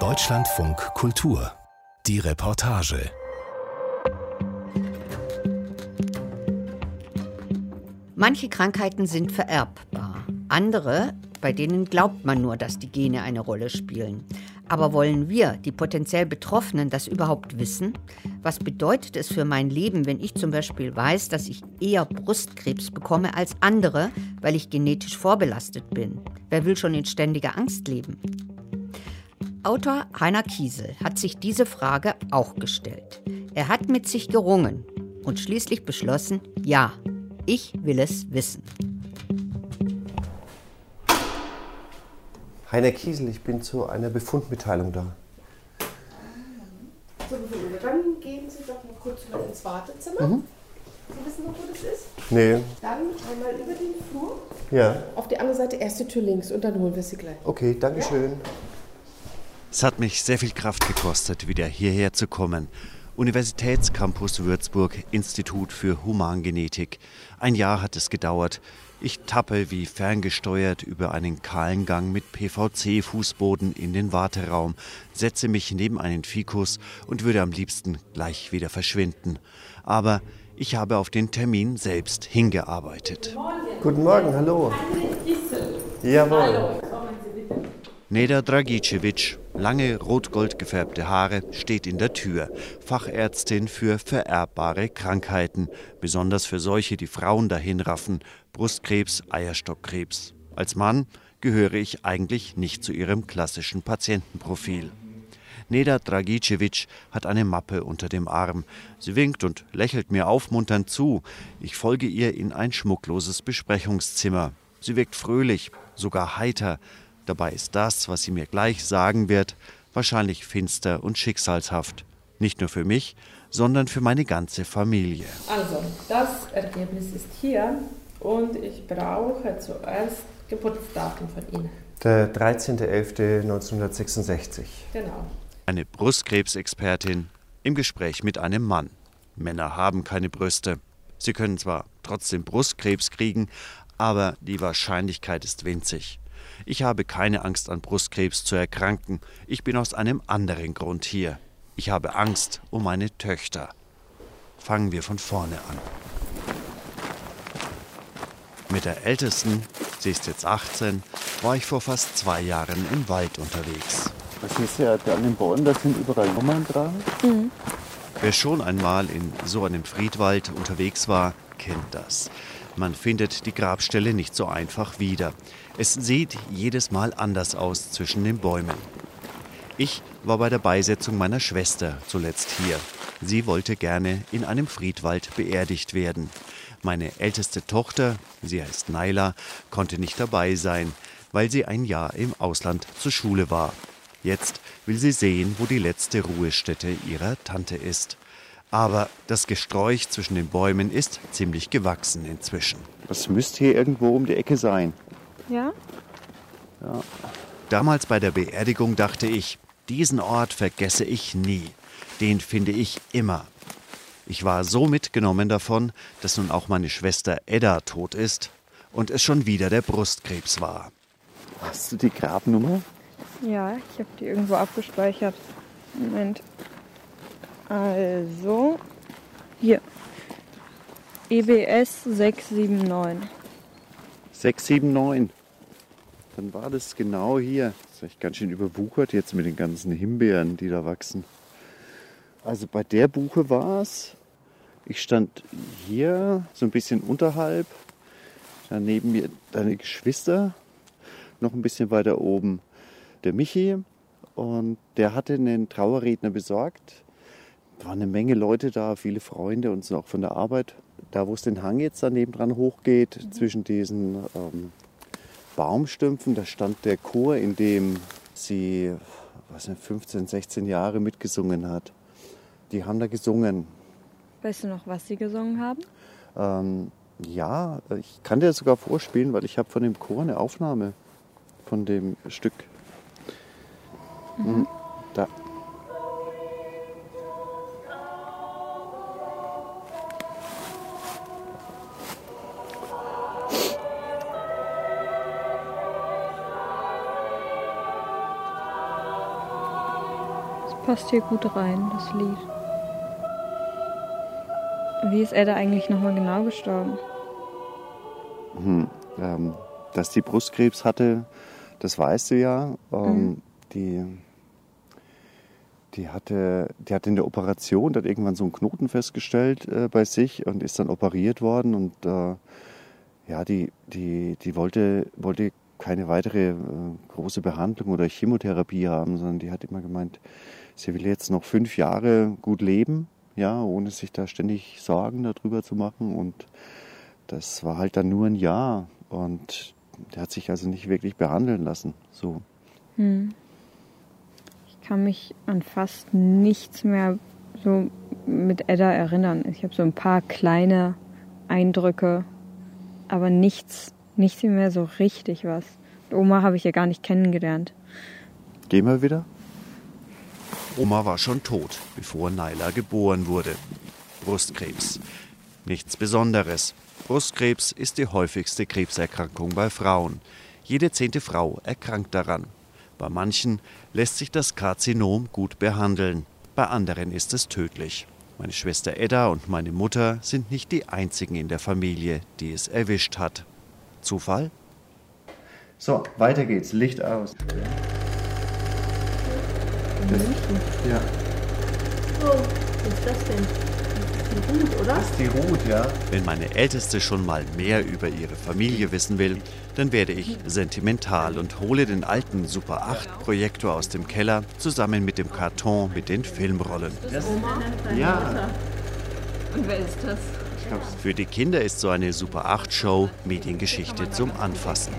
Deutschlandfunk Kultur. Die Reportage. Manche Krankheiten sind vererbbar. Andere, bei denen glaubt man nur, dass die Gene eine Rolle spielen. Aber wollen wir, die potenziell Betroffenen, das überhaupt wissen? Was bedeutet es für mein Leben, wenn ich zum Beispiel weiß, dass ich eher Brustkrebs bekomme als andere, weil ich genetisch vorbelastet bin? Wer will schon in ständiger Angst leben? Autor Heiner Kiesel hat sich diese Frage auch gestellt. Er hat mit sich gerungen und schließlich beschlossen, ja, ich will es wissen. Heiner Kiesel, ich bin zu einer Befundmitteilung da. So, dann gehen Sie doch mal kurz über ins Wartezimmer. Mhm. Sie wissen noch, wo das ist? Nee. Dann einmal über den Flur. Ja. Auf die andere Seite, erste Tür links und dann holen wir Sie gleich. Okay, dankeschön. Ja. Es hat mich sehr viel Kraft gekostet, wieder hierher zu kommen. Universitätscampus Würzburg, Institut für Humangenetik. Ein Jahr hat es gedauert. Ich tappe wie ferngesteuert über einen kahlen Gang mit PVC-Fußboden in den Warteraum, setze mich neben einen Fikus und würde am liebsten gleich wieder verschwinden. Aber ich habe auf den Termin selbst hingearbeitet. Guten Morgen, hallo. Jawohl. Neda Dragicevic, lange rot-gold gefärbte Haare, steht in der Tür. Fachärztin für vererbbare Krankheiten, besonders für solche, die Frauen dahinraffen. Brustkrebs, Eierstockkrebs. Als Mann gehöre ich eigentlich nicht zu ihrem klassischen Patientenprofil. Neda Dragicevic hat eine Mappe unter dem Arm. Sie winkt und lächelt mir aufmunternd zu. Ich folge ihr in ein schmuckloses Besprechungszimmer. Sie wirkt fröhlich, sogar heiter. Dabei ist das, was sie mir gleich sagen wird, wahrscheinlich finster und schicksalshaft. Nicht nur für mich, sondern für meine ganze Familie. Also, das Ergebnis ist hier. Und ich brauche zuerst Geburtsdatum von Ihnen. Der 13.11.1966. Genau. Eine Brustkrebsexpertin im Gespräch mit einem Mann. Männer haben keine Brüste. Sie können zwar trotzdem Brustkrebs kriegen, aber die Wahrscheinlichkeit ist winzig. Ich habe keine Angst, an Brustkrebs zu erkranken. Ich bin aus einem anderen Grund hier. Ich habe Angst um meine Töchter. Fangen wir von vorne an. Mit der Ältesten, sie ist jetzt 18, war ich vor fast 2 Jahren im Wald unterwegs. Das ist ja an den Bäumen, da sind überall Nummern dran. Mhm. Wer schon einmal in so einem Friedwald unterwegs war, kennt das. Man findet die Grabstelle nicht so einfach wieder. Es sieht jedes Mal anders aus zwischen den Bäumen. Ich war bei der Beisetzung meiner Schwester zuletzt hier. Sie wollte gerne in einem Friedwald beerdigt werden. Meine älteste Tochter, sie heißt Naila, konnte nicht dabei sein, weil sie ein Jahr im Ausland zur Schule war. Jetzt will sie sehen, wo die letzte Ruhestätte ihrer Tante ist. Aber das Gesträuch zwischen den Bäumen ist ziemlich gewachsen inzwischen. Das müsste hier irgendwo um die Ecke sein. Ja? Ja. Damals bei der Beerdigung dachte ich, diesen Ort vergesse ich nie. Den finde ich immer. Ich war so mitgenommen davon, dass nun auch meine Schwester Edda tot ist und es schon wieder der Brustkrebs war. Hast du die Grabnummer? Ja, ich habe die irgendwo abgespeichert. Moment. Also, hier. EBS 679. 679. Dann war das genau hier. Das ist echt ganz schön überwuchert jetzt mit den ganzen Himbeeren, die da wachsen. Also bei der Buche war es, ich stand hier so ein bisschen unterhalb, daneben mir deine Geschwister, noch ein bisschen weiter oben der Michi und der hatte einen Trauerredner besorgt. Da waren eine Menge Leute da, viele Freunde und auch von der Arbeit. Da wo es den Hang jetzt daneben dran hochgeht, zwischen diesen Baumstümpfen, da stand der Chor, in dem sie 15, 16 Jahre mitgesungen hat. Die haben da gesungen. Weißt du noch, was sie gesungen haben? Ja, ich kann dir das sogar vorspielen, weil ich habe von dem Chor eine Aufnahme von dem Stück. Mhm. Da. passt hier gut rein, das Lied. Wie ist Edda eigentlich nochmal genau gestorben? Dass sie Brustkrebs hatte, das weißt du ja. Die hatte in der Operation, hat irgendwann so einen Knoten festgestellt bei sich und ist dann operiert worden. Und die wollte keine weitere große Behandlung oder Chemotherapie haben, sondern die hat immer gemeint, sie will jetzt noch 5 Jahre gut leben, ja, ohne sich da ständig Sorgen darüber zu machen. Und das war halt dann nur ein Jahr und der hat sich also nicht wirklich behandeln lassen. So. Ich kann mich an fast nichts mehr so mit Edda erinnern. Ich habe so ein paar kleine Eindrücke, aber nichts mehr so richtig was. Oma habe ich ja gar nicht kennengelernt. Gehen wir wieder? Oma war schon tot, bevor Naila geboren wurde. Brustkrebs. Nichts Besonderes. Brustkrebs ist die häufigste Krebserkrankung bei Frauen. Jede 10. Frau erkrankt daran. Bei manchen lässt sich das Karzinom gut behandeln, bei anderen ist es tödlich. Meine Schwester Edda und meine Mutter sind nicht die einzigen in der Familie, die es erwischt hat. Zufall? So, weiter geht's, Licht aus. Das, ja. Oh, was ist das denn? Das ist die Ruth, oder? Das ist die Ruth, ja. Wenn meine Älteste schon mal mehr über ihre Familie wissen will, dann werde ich sentimental und hole den alten Super-8-Projektor aus dem Keller zusammen mit dem Karton mit den Filmrollen. Das ist Oma? Ja. Und wer ist das? Für die Kinder ist so eine Super-8-Show Mediengeschichte zum Anfassen.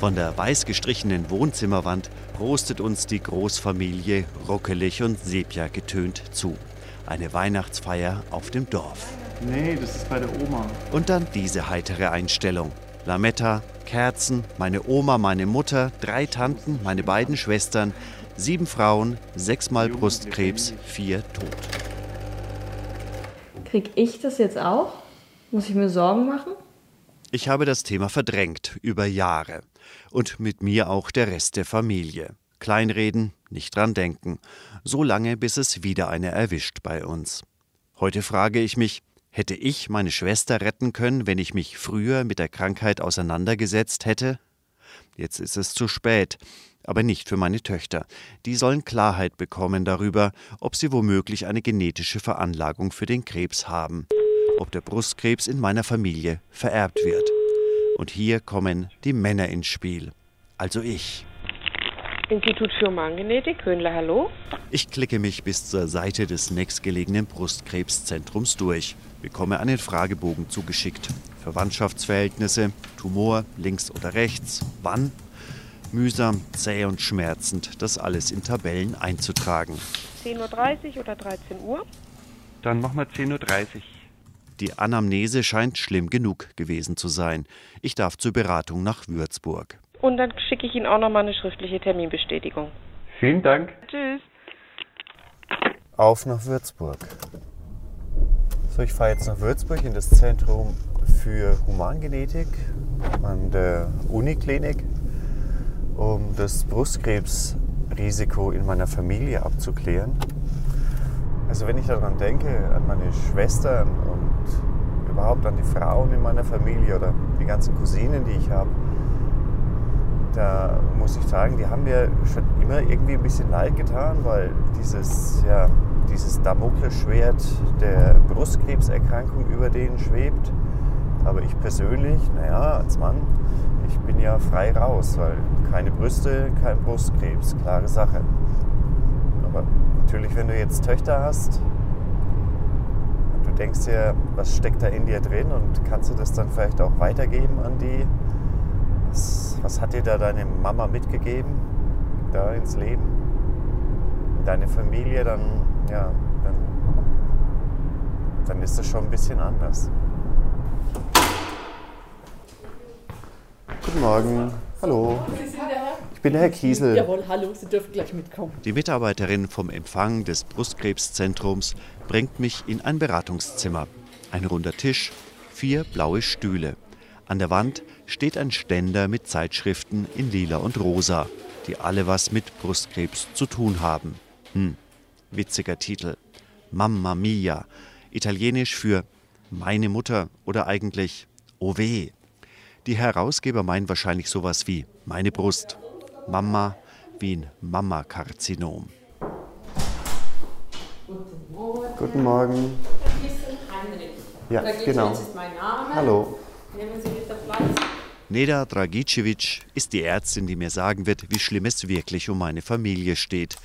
Von der weiß gestrichenen Wohnzimmerwand prostet uns die Großfamilie rockelig und sepia getönt zu. Eine Weihnachtsfeier auf dem Dorf. Nee, das ist bei der Oma. Und dann diese heitere Einstellung. Lametta, Kerzen, meine Oma, meine Mutter, 3 Tanten, meine beiden Schwestern, 7 Frauen, 6-mal Brustkrebs, 4 tot. Krieg ich das jetzt auch? Muss ich mir Sorgen machen? Ich habe das Thema verdrängt über Jahre. Und mit mir auch der Rest der Familie. Kleinreden, nicht dran denken. So lange, bis es wieder eine erwischt bei uns. Heute frage ich mich, hätte ich meine Schwester retten können, wenn ich mich früher mit der Krankheit auseinandergesetzt hätte? Jetzt ist es zu spät, aber nicht für meine Töchter. Die sollen Klarheit bekommen darüber, ob sie womöglich eine genetische Veranlagung für den Krebs haben, ob der Brustkrebs in meiner Familie vererbt wird. Und hier kommen die Männer ins Spiel, also ich. Institut für Humangenetik, Höhnle, hallo? Ich klicke mich bis zur Seite des nächstgelegenen Brustkrebszentrums durch, bekomme einen Fragebogen zugeschickt. Verwandtschaftsverhältnisse, Tumor, links oder rechts, wann? Mühsam, zäh und schmerzend, das alles in Tabellen einzutragen. 10.30 Uhr oder 13 Uhr? Dann machen wir 10.30 Uhr. Die Anamnese scheint schlimm genug gewesen zu sein. Ich darf zur Beratung nach Würzburg. Und dann schicke ich Ihnen auch nochmal eine schriftliche Terminbestätigung. Vielen Dank. Tschüss. Auf nach Würzburg. So, ich fahre jetzt nach Würzburg in das Zentrum für Humangenetik an der Uniklinik, um das Brustkrebsrisiko in meiner Familie abzuklären. Also wenn ich daran denke, an meine Schwestern und überhaupt an die Frauen in meiner Familie oder die ganzen Cousinen, die ich habe, da muss ich sagen, die haben mir schon immer irgendwie ein bisschen leid getan, weil dieses Damoklesschwert der Brustkrebserkrankung über denen schwebt. Aber ich persönlich, als Mann, ich bin ja frei raus, weil keine Brüste, kein Brustkrebs, klare Sache. Aber natürlich, wenn du jetzt Töchter hast und du denkst dir, was steckt da in dir drin und kannst du das dann vielleicht auch weitergeben an die? Was hat dir da deine Mama mitgegeben, da ins Leben? Deine Familie, dann ist das schon ein bisschen anders. Guten Morgen. Hallo. Ich bin der Herr Kiesel. Jawohl, hallo, Sie dürfen gleich mitkommen. Die Mitarbeiterin vom Empfang des Brustkrebszentrums bringt mich in ein Beratungszimmer. Ein runder Tisch, 4 blaue Stühle. An der Wand steht ein Ständer mit Zeitschriften in lila und rosa, die alle was mit Brustkrebs zu tun haben. Witziger Titel. Mamma Mia. Italienisch für meine Mutter oder eigentlich oh weh. Die Herausgeber meinen wahrscheinlich sowas wie meine Brust. Mama wie ein Mammakarzinom. Guten Morgen. Guten Morgen. Hier ist Heinrich. Ja, genau. Ist mein Name. Hallo. Nehmen Sie bitte Platz. Neda Dragicevic ist die Ärztin, die mir sagen wird, wie schlimm es wirklich um meine Familie steht.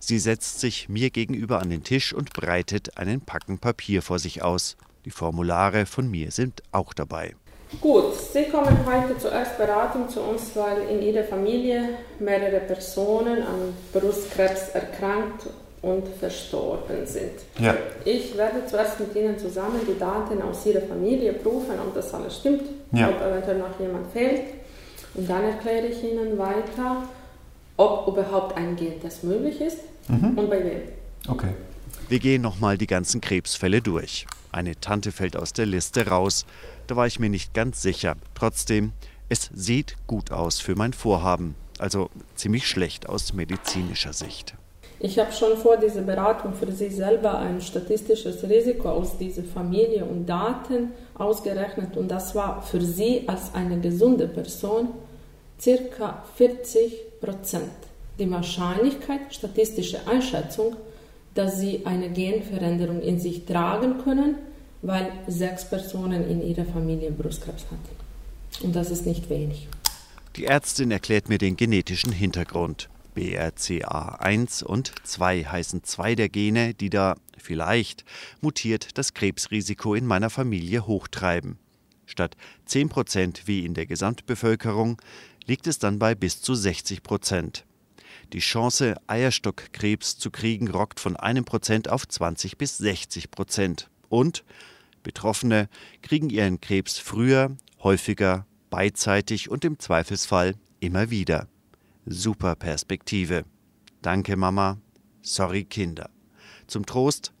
Sie setzt sich mir gegenüber an den Tisch und breitet einen Packen Papier vor sich aus. Die Formulare von mir sind auch dabei. Gut, Sie kommen heute zur Erstberatung zu uns, weil in Ihrer Familie mehrere Personen an Brustkrebs erkrankt und verstorben sind. Ja. Ich werde zuerst mit Ihnen zusammen die Daten aus Ihrer Familie prüfen, ob das alles stimmt, ja, ob eventuell noch jemand fehlt. Und dann erkläre ich Ihnen weiter, ob überhaupt ein Gen, das möglich ist, und bei wem. Okay. Wir gehen nochmal die ganzen Krebsfälle durch. Eine Tante fällt aus der Liste raus. Da war ich mir nicht ganz sicher. Trotzdem, es sieht gut aus für mein Vorhaben. Also ziemlich schlecht aus medizinischer Sicht. Ich habe schon vor dieser Beratung für Sie selber ein statistisches Risiko aus dieser Familie und Daten ausgerechnet. Und das war für Sie als eine gesunde Person ca. 40%. Die Wahrscheinlichkeit, statistische Einschätzung, dass Sie eine Genveränderung in sich tragen können, weil 6 Personen in ihrer Familie Brustkrebs hatten. Und das ist nicht wenig. Die Ärztin erklärt mir den genetischen Hintergrund. BRCA1 und 2 heißen 2 der Gene, die da vielleicht mutiert das Krebsrisiko in meiner Familie hochtreiben. Statt 10% wie in der Gesamtbevölkerung liegt es dann bei bis zu 60%. Die Chance, Eierstockkrebs zu kriegen, rockt von 1% auf 20 bis 60%. Und Betroffene kriegen ihren Krebs früher, häufiger, beidseitig und im Zweifelsfall immer wieder. Super Perspektive. Danke Mama, sorry Kinder. Zum Trost,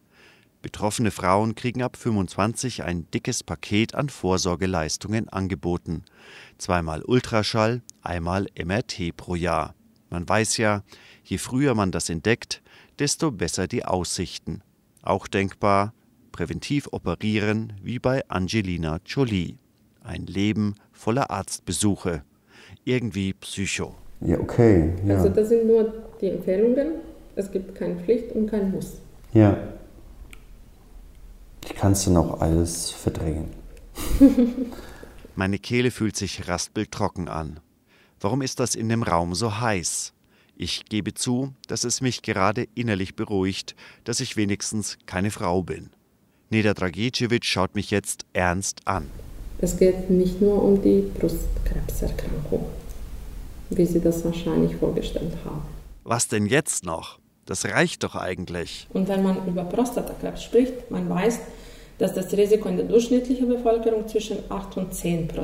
betroffene Frauen kriegen ab 25 ein dickes Paket an Vorsorgeleistungen angeboten. 2-mal Ultraschall, 1-mal MRT pro Jahr. Man weiß ja, je früher man das entdeckt, desto besser die Aussichten. Auch denkbar, präventiv operieren wie bei Angelina Jolie. Ein Leben voller Arztbesuche. Irgendwie psycho. Ja, okay. Ja. Also das sind nur die Empfehlungen. Es gibt keine Pflicht und kein Muss. Ja. Ich kann es dann auch alles verdrängen. Meine Kehle fühlt sich raspeltrocken an. Warum ist das in dem Raum so heiß? Ich gebe zu, dass es mich gerade innerlich beruhigt, dass ich wenigstens keine Frau bin. Neda Dragicevic schaut mich jetzt ernst an. Es geht nicht nur um die Brustkrebserkrankung, wie Sie das wahrscheinlich vorgestellt haben. Was denn jetzt noch? Das reicht doch eigentlich. Und wenn man über Prostatakrebs spricht, man weiß, dass das Risiko in der durchschnittlichen Bevölkerung zwzwischen 8 und 10%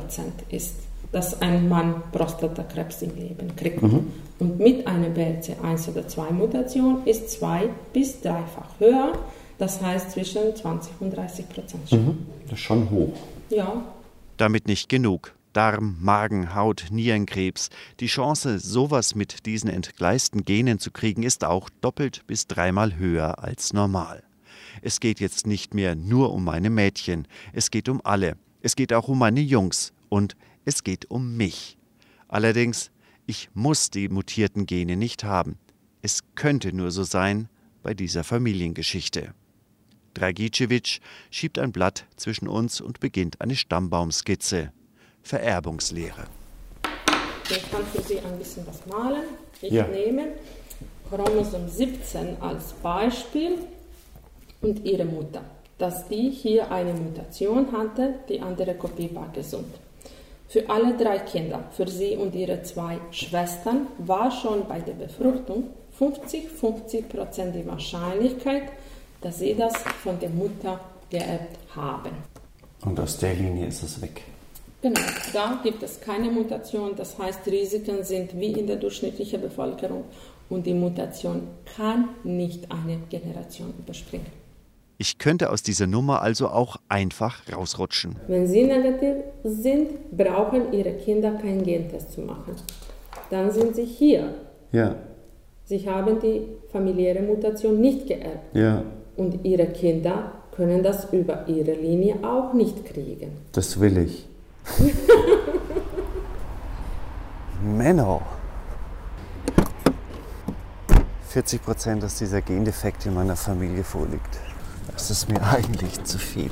ist, dass ein Mann Prostatakrebs im Leben kriegt. Und mit einer BRCA1 oder 2 Mutation ist 2- bis 3-fach höher, das heißt zwischen 20 und 30%. Das ist schon hoch. Ja. Damit nicht genug. Darm, Magen, Haut, Nierenkrebs. Die Chance, sowas mit diesen entgleisten Genen zu kriegen, ist auch 2- bis 3-mal höher als normal. Es geht jetzt nicht mehr nur um meine Mädchen. Es geht um alle. Es geht auch um meine Jungs. Und es geht um mich. Allerdings, ich muss die mutierten Gene nicht haben. Es könnte nur so sein bei dieser Familiengeschichte. Dragicevic schiebt ein Blatt zwischen uns und beginnt eine Stammbaumskizze. Vererbungslehre. Ich kann für Sie ein bisschen was malen. Ich nehme Chromosom 17 als Beispiel und Ihre Mutter. Dass die hier eine Mutation hatte, die andere Kopie war gesund. Für alle 3 Kinder, für sie und ihre 2 Schwestern, war schon bei der Befruchtung 50-50% die Wahrscheinlichkeit, dass sie das von der Mutter geerbt haben. Und aus der Linie ist es weg. Genau, da gibt es keine Mutation, das heißt, Risiken sind wie in der durchschnittlichen Bevölkerung und die Mutation kann nicht eine Generation überspringen. Ich könnte aus dieser Nummer also auch einfach rausrutschen. Wenn Sie negativ sind, brauchen ihre Kinder keinen Gentest zu machen. Dann sind sie hier. Ja. Sie haben die familiäre Mutation nicht geerbt. Ja. Und ihre Kinder können das über ihre Linie auch nicht kriegen. Das will ich. Menno. 40%, dass dieser Gendefekt in meiner Familie vorliegt. Das ist mir eigentlich zu viel.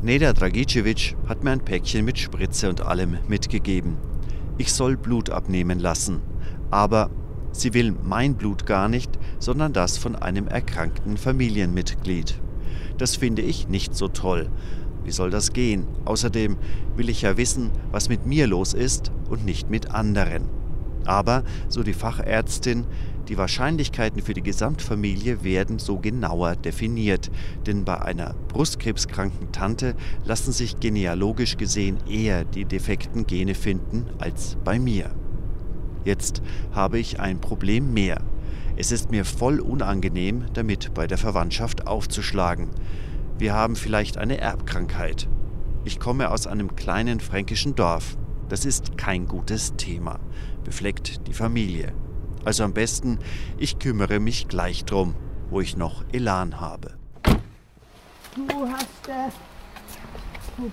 Neda Dragicevic hat mir ein Päckchen mit Spritze und allem mitgegeben. Ich soll Blut abnehmen lassen. Aber sie will mein Blut gar nicht, sondern das von einem erkrankten Familienmitglied. Das finde ich nicht so toll. Wie soll das gehen? Außerdem will ich ja wissen, was mit mir los ist und nicht mit anderen. Aber, so die Fachärztin, die Wahrscheinlichkeiten für die Gesamtfamilie werden so genauer definiert. Denn bei einer brustkrebskranken Tante lassen sich genealogisch gesehen eher die defekten Gene finden als bei mir. Jetzt habe ich ein Problem mehr. Es ist mir voll unangenehm, damit bei der Verwandtschaft aufzuschlagen. Wir haben vielleicht eine Erbkrankheit. Ich komme aus einem kleinen fränkischen Dorf. Das ist kein gutes Thema, befleckt die Familie. Also am besten, ich kümmere mich gleich drum, wo ich noch Elan habe. Du hast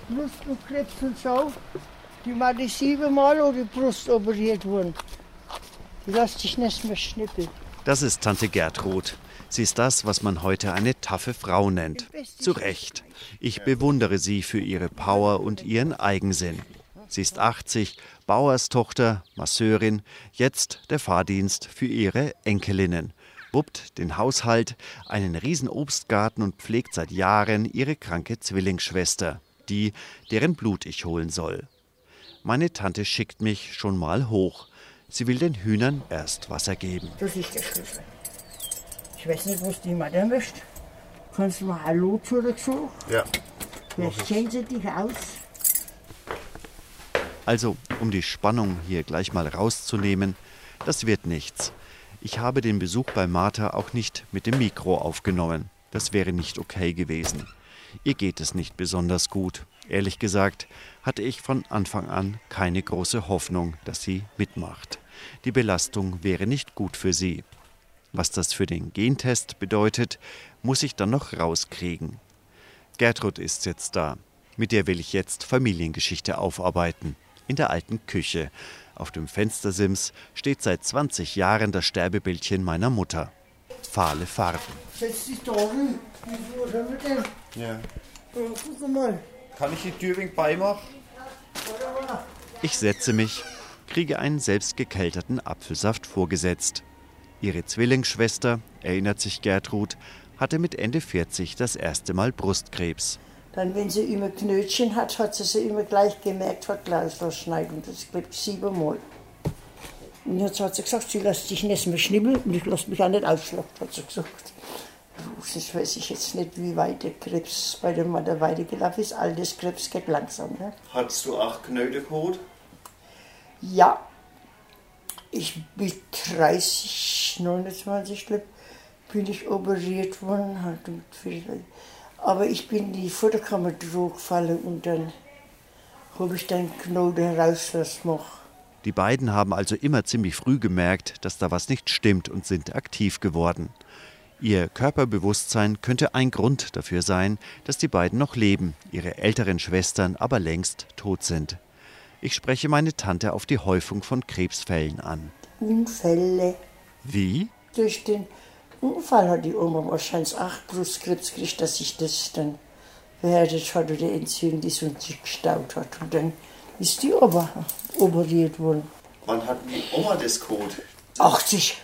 Brustkrebs und so. Die war die 7-mal oder die Brust operiert worden. Die lässt sich nicht mehr schnippeln. Das ist Tante Gertrud. Sie ist das, was man heute eine taffe Frau nennt. Zu Recht. Ich bewundere sie für ihre Power und ihren Eigensinn. Sie ist 80, Bauerstochter, Masseurin, jetzt der Fahrdienst für ihre Enkelinnen. Wuppt den Haushalt, einen riesen Obstgarten und pflegt seit Jahren ihre kranke Zwillingsschwester, die, deren Blut ich holen soll. Meine Tante schickt mich schon mal hoch. Sie will den Hühnern erst Wasser geben. Das ist der Schlüssel. Ich weiß nicht, was die Mutter möchte. Kannst du mal Hallo zurücksuchen? Ja. Jetzt sehen sie dich aus. Also, um die Spannung hier gleich mal rauszunehmen, das wird nichts. Ich habe den Besuch bei Martha auch nicht mit dem Mikro aufgenommen. Das wäre nicht okay gewesen. Ihr geht es nicht besonders gut. Ehrlich gesagt hatte ich von Anfang an keine große Hoffnung, dass sie mitmacht. Die Belastung wäre nicht gut für sie. Was das für den Gentest bedeutet, muss ich dann noch rauskriegen. Gertrud ist jetzt da. Mit der will ich jetzt Familiengeschichte aufarbeiten. In der alten Küche. Auf dem Fenstersims steht seit 20 Jahren das Sterbebildchen meiner Mutter. Fahle Farben. Setz dich da hin. Wie viel mit dem? Ja. Guck mal. Kann ich die Tür wegen beimachen? Ich setze mich, kriege einen selbstgekelterten Apfelsaft vorgesetzt. Ihre Zwillingsschwester, erinnert sich Gertrud, hatte mit Ende 40 das erste Mal Brustkrebs. Dann, wenn sie immer Knötchen hat, hat sie immer gleich gemerkt, hat gleich was schneiden. Das gibt 7-mal. Und jetzt hat sie gesagt, sie lässt sich nicht mehr schnibbeln und ich lasse mich auch nicht aufschlagen, hat sie gesagt. Das weiß ich jetzt nicht, wie weit der Krebs bei der Mutter weitergelaufen ist. All das Krebs geht langsam. Ne? Hattest du 8 Knöte geholt? Ja. Ich bin 30, 29, glaub, bin ich operiert worden. Halt mit Friedwald. Aber ich bin in die Futterkammer durchgefallen und dann habe ich den Knoten raus, was noch. Die beiden haben also immer ziemlich früh gemerkt, dass da was nicht stimmt und sind aktiv geworden. Ihr Körperbewusstsein könnte ein Grund dafür sein, dass die beiden noch leben, ihre älteren Schwestern aber längst tot sind. Ich spreche meine Tante auf die Häufung von Krebsfällen an. Unfälle. Wie? Durch den Unfall hat die Oma wahrscheinlich 8 Brustkrebs gekriegt, dass sich das dann verhärtet hat oder entzündet und sich gestaut hat. Und dann ist die Oma operiert worden. Wann hat die Oma das geholt? 80.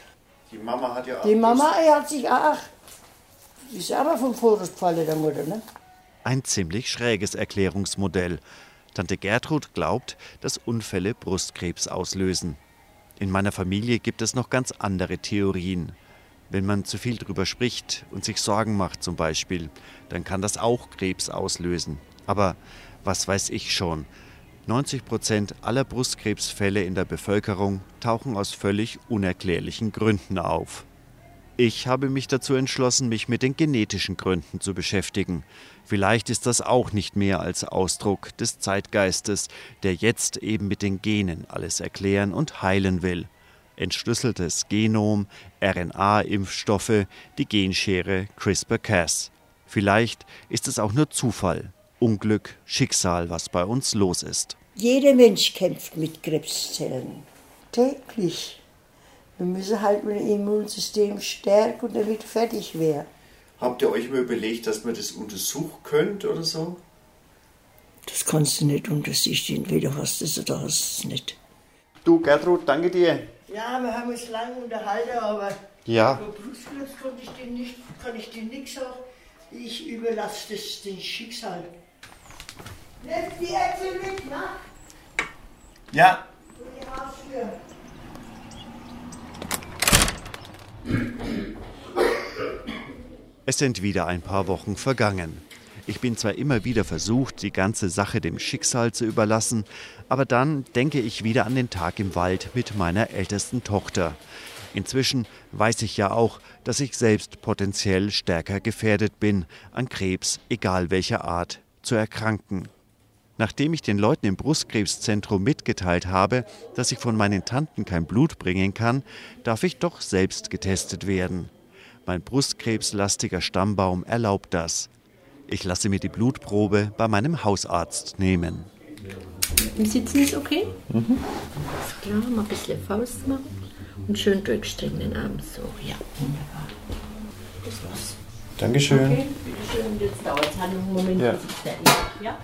Die Mama hat ja auch... Die Mama hat sich auch... Die ist aber vom Vorrat gefallen, der Mutter, ne? Ein ziemlich schräges Erklärungsmodell. Tante Gertrud glaubt, dass Unfälle Brustkrebs auslösen. In meiner Familie gibt es noch ganz andere Theorien. Wenn man zu viel drüber spricht und sich Sorgen macht zum Beispiel, dann kann das auch Krebs auslösen. Aber was weiß ich schon... 90% aller Brustkrebsfälle in der Bevölkerung tauchen aus völlig unerklärlichen Gründen auf. Ich habe mich dazu entschlossen, mich mit den genetischen Gründen zu beschäftigen. Vielleicht ist das auch nicht mehr als Ausdruck des Zeitgeistes, der jetzt eben mit den Genen alles erklären und heilen will. Entschlüsseltes Genom, RNA-Impfstoffe, die Genschere CRISPR-Cas. Vielleicht ist es auch nur Zufall, Unglück, Schicksal, was bei uns los ist. Jeder Mensch kämpft mit Krebszellen. Täglich. Wir müssen halt mit dem Immunsystem stärken, damit fertig wäre. Habt ihr euch mal überlegt, dass man das untersuchen könnt oder so? Das kannst du nicht untersuchen, entweder hast du es oder hast du es nicht. Du, Gertrud, danke dir. Ja, wir haben uns lange unterhalten, aber ja. Über Brustkrebs kann ich dir nichts sagen. Ich überlasse das dem Schicksal. Nimm die Äpfel mit, na? Ja. Und die Haustür. Es sind wieder ein paar Wochen vergangen. Ich bin zwar immer wieder versucht, die ganze Sache dem Schicksal zu überlassen, aber dann denke ich wieder an den Tag im Wald mit meiner ältesten Tochter. Inzwischen weiß ich ja auch, dass ich selbst potenziell stärker gefährdet bin, an Krebs, egal welcher Art, zu erkranken. Nachdem ich den Leuten im Brustkrebszentrum mitgeteilt habe, dass ich von meinen Tanten kein Blut bringen kann, darf ich doch selbst getestet werden. Mein brustkrebslastiger Stammbaum erlaubt das. Ich lasse mir die Blutprobe bei meinem Hausarzt nehmen. Im Sitzen ist okay. Mhm. Ist klar, mal ein bisschen Faust machen und schön durchstrecken den Arm. So, ja. Wunderbar. Das war's. Dankeschön. Okay, bitteschön. Jetzt dauert es halt einen Moment, bis ich fertig bin. Ja?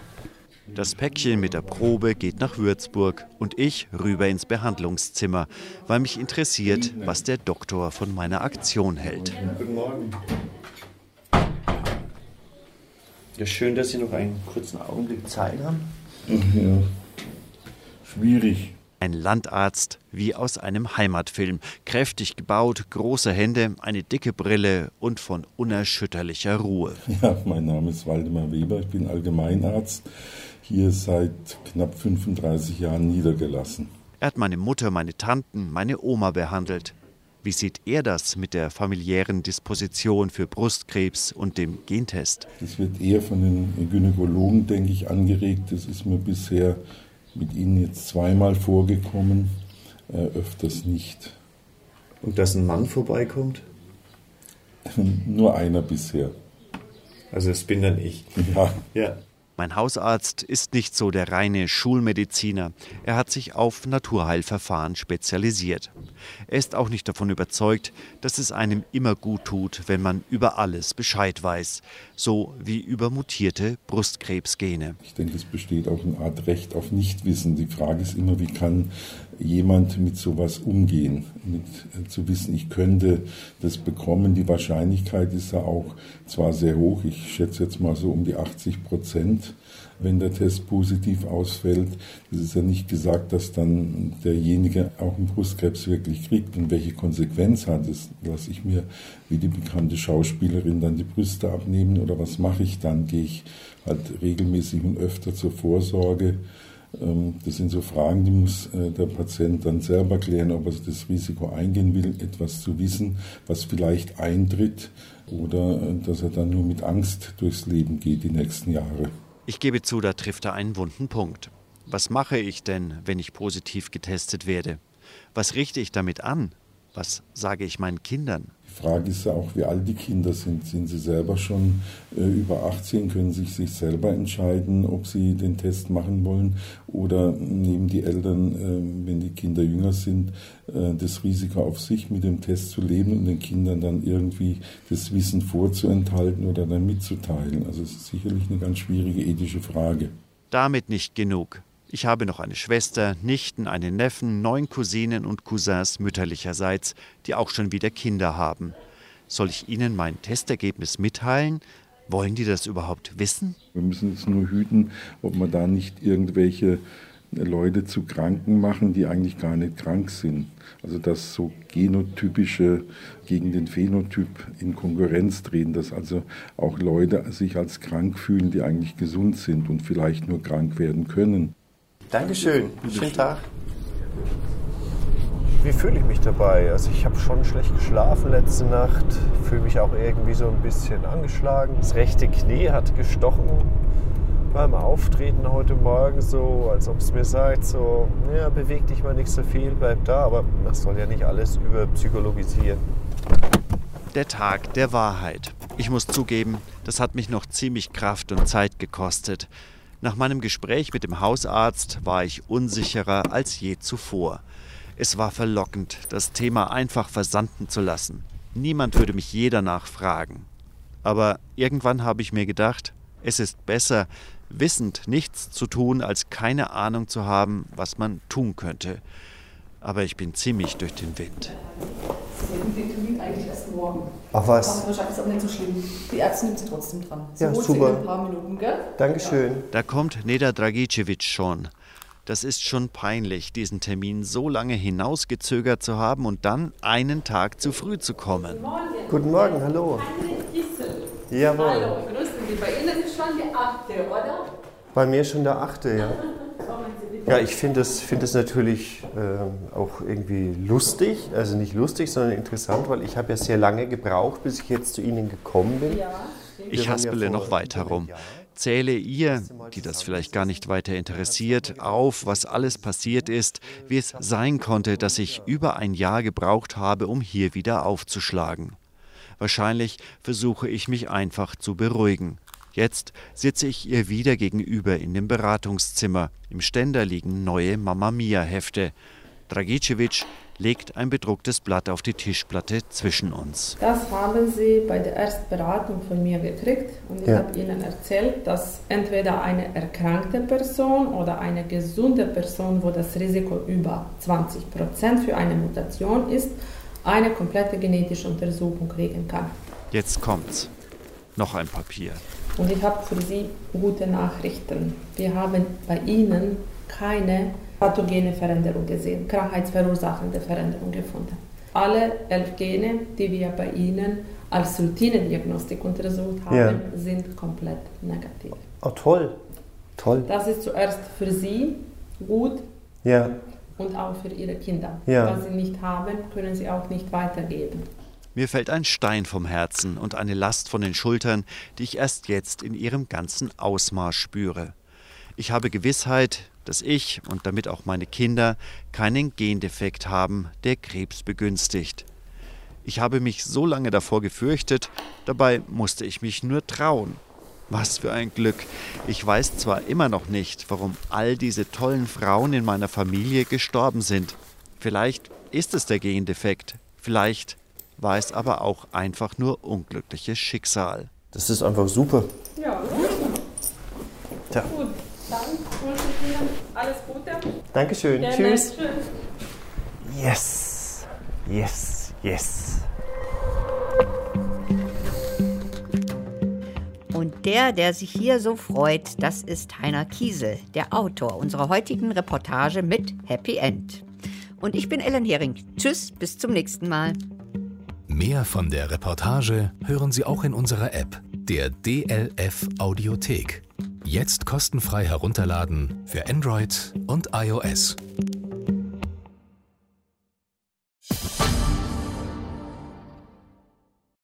Das Päckchen mit der Probe geht nach Würzburg und ich rüber ins Behandlungszimmer, weil mich interessiert, was der Doktor von meiner Aktion hält. Guten Morgen. Ja, schön, dass Sie noch einen kurzen Augenblick Zeit haben. Ach ja, schwierig. Ein Landarzt wie aus einem Heimatfilm. Kräftig gebaut, große Hände, eine dicke Brille und von unerschütterlicher Ruhe. Ja, mein Name ist Waldemar Weber, ich bin Allgemeinarzt, hier seit knapp 35 Jahren niedergelassen. Er hat meine Mutter, meine Tanten, meine Oma behandelt. Wie sieht er das mit der familiären Disposition für Brustkrebs und dem Gentest? Das wird eher von den Gynäkologen, denke ich, angeregt. Das ist mir bisher mit Ihnen jetzt zweimal vorgekommen, öfters nicht. Und dass ein Mann vorbeikommt? Nur einer bisher. Also das bin dann ich. Ja. Mein Hausarzt ist nicht so der reine Schulmediziner. Er hat sich auf Naturheilverfahren spezialisiert. Er ist auch nicht davon überzeugt, dass es einem immer gut tut, wenn man über alles Bescheid weiß. So wie über mutierte Brustkrebsgene. Ich denke, es besteht auch eine Art Recht auf Nichtwissen. Die Frage ist immer, wie kann jemand mit sowas umgehen? Mit zu wissen, ich könnte das bekommen. Die Wahrscheinlichkeit ist ja auch zwar sehr hoch, ich schätze jetzt mal so um die 80%. Wenn der Test positiv ausfällt, das ist ja nicht gesagt, dass dann derjenige auch einen Brustkrebs wirklich kriegt und welche Konsequenz hat es. Lasse ich mir wie die bekannte Schauspielerin dann die Brüste abnehmen oder was mache ich dann? Gehe ich halt regelmäßig und öfter zur Vorsorge? Das sind so Fragen, die muss der Patient dann selber klären, ob er das Risiko eingehen will, etwas zu wissen, was vielleicht eintritt oder dass er dann nur mit Angst durchs Leben geht die nächsten Jahre. Ich gebe zu, da trifft er einen wunden Punkt. Was mache ich denn, wenn ich positiv getestet werde? Was richte ich damit an? Was sage ich meinen Kindern? Die Frage ist ja auch, wie alt die Kinder sind. Sind sie selber schon über 18? Können sie sich selber entscheiden, ob sie den Test machen wollen? Oder nehmen die Eltern, wenn die Kinder jünger sind, das Risiko auf sich, mit dem Test zu leben und den Kindern dann irgendwie das Wissen vorzuenthalten oder dann mitzuteilen? Also es ist sicherlich eine ganz schwierige ethische Frage. Damit nicht genug. Ich habe noch eine Schwester, Nichten, einen Neffen, 9 Cousinen und Cousins mütterlicherseits, die auch schon wieder Kinder haben. Soll ich ihnen mein Testergebnis mitteilen? Wollen die das überhaupt wissen? Wir müssen uns nur hüten, ob man da nicht irgendwelche Leute zu Kranken machen, die eigentlich gar nicht krank sind. Also dass so Genotypische gegen den Phänotyp in Konkurrenz treten, dass also auch Leute sich als krank fühlen, die eigentlich gesund sind und vielleicht nur krank werden können. Dankeschön. Schönen Tag. Wie fühle ich mich dabei? Also ich habe schon schlecht geschlafen letzte Nacht, fühle mich auch irgendwie so ein bisschen angeschlagen. Das rechte Knie hat gestochen beim Auftreten heute Morgen, so als ob es mir sagt, so, ja, beweg dich mal nicht so viel, bleib da. Aber das soll ja nicht alles überpsychologisieren. Der Tag der Wahrheit. Ich muss zugeben, das hat mich noch ziemlich Kraft und Zeit gekostet. Nach meinem Gespräch mit dem Hausarzt war ich unsicherer als je zuvor. Es war verlockend, das Thema einfach versanden zu lassen. Niemand würde mich je danach fragen. Aber irgendwann habe ich mir gedacht, es ist besser, wissend nichts zu tun, als keine Ahnung zu haben, was man tun könnte. Aber ich bin ziemlich durch den Wind. Den Termin eigentlich erst morgen. Ach was? Wahrscheinlich ist auch nicht so schlimm. Die Ärzte nimmt sie trotzdem dran. Sie ja, super. In ein paar Minuten, gell? Dankeschön. Ja. Da kommt Neda Dragicevic schon. Das ist schon peinlich, diesen Termin so lange hinausgezögert zu haben und dann einen Tag zu früh zu kommen. Guten Morgen. Guten Morgen, hallo. Heiner Kiesel. Jawohl. Hallo, grüßen Sie. Bei Ihnen ist schon der 8., oder? Bei mir schon der 8., ja. Ja, ich finde es natürlich auch irgendwie lustig, also nicht lustig, sondern interessant, weil ich habe ja sehr lange gebraucht, bis ich jetzt zu Ihnen gekommen bin. Ja, ich haspele noch weiter rum, zähle ihr, die das vielleicht gar nicht weiter interessiert, auf, was alles passiert ist, wie es sein konnte, dass ich über ein Jahr gebraucht habe, um hier wieder aufzuschlagen. Wahrscheinlich versuche ich mich einfach zu beruhigen. Jetzt sitze ich ihr wieder gegenüber in dem Beratungszimmer. Im Ständer liegen neue Mamma Mia-Hefte. Dragicevic legt ein bedrucktes Blatt auf die Tischplatte zwischen uns. Das haben Sie bei der Erstberatung von mir gekriegt. Und ich habe Ihnen erzählt, dass entweder eine erkrankte Person oder eine gesunde Person, wo das Risiko über 20% für eine Mutation ist, eine komplette genetische Untersuchung kriegen kann. Jetzt kommt's. Noch ein Papier. Und ich habe für Sie gute Nachrichten. Wir haben bei Ihnen keine pathogene Veränderung gesehen, krankheitsverursachende Veränderung gefunden. Alle 11 Gene, die wir bei Ihnen als Routine-Diagnostik untersucht haben, sind komplett negativ. Oh, toll. Das ist zuerst für Sie gut und auch für Ihre Kinder. Ja. Was Sie nicht haben, können Sie auch nicht weitergeben. Mir fällt ein Stein vom Herzen und eine Last von den Schultern, die ich erst jetzt in ihrem ganzen Ausmaß spüre. Ich habe Gewissheit, dass ich und damit auch meine Kinder keinen Gendefekt haben, der Krebs begünstigt. Ich habe mich so lange davor gefürchtet, dabei musste ich mich nur trauen. Was für ein Glück. Ich weiß zwar immer noch nicht, warum all diese tollen Frauen in meiner Familie gestorben sind. Vielleicht ist es der Gendefekt, vielleicht war es aber auch einfach nur unglückliches Schicksal. Das ist einfach super. Ja, gut. Tja. Gut, dann wünsche ich Ihnen alles Gute. Dankeschön. Gerne. Tschüss. Yes. Und der sich hier so freut, das ist Heiner Kiesel, der Autor unserer heutigen Reportage mit Happy End. Und ich bin Ellen Hering. Tschüss, bis zum nächsten Mal. Mehr von der Reportage hören Sie auch in unserer App, der DLF Audiothek. Jetzt kostenfrei herunterladen für Android und iOS.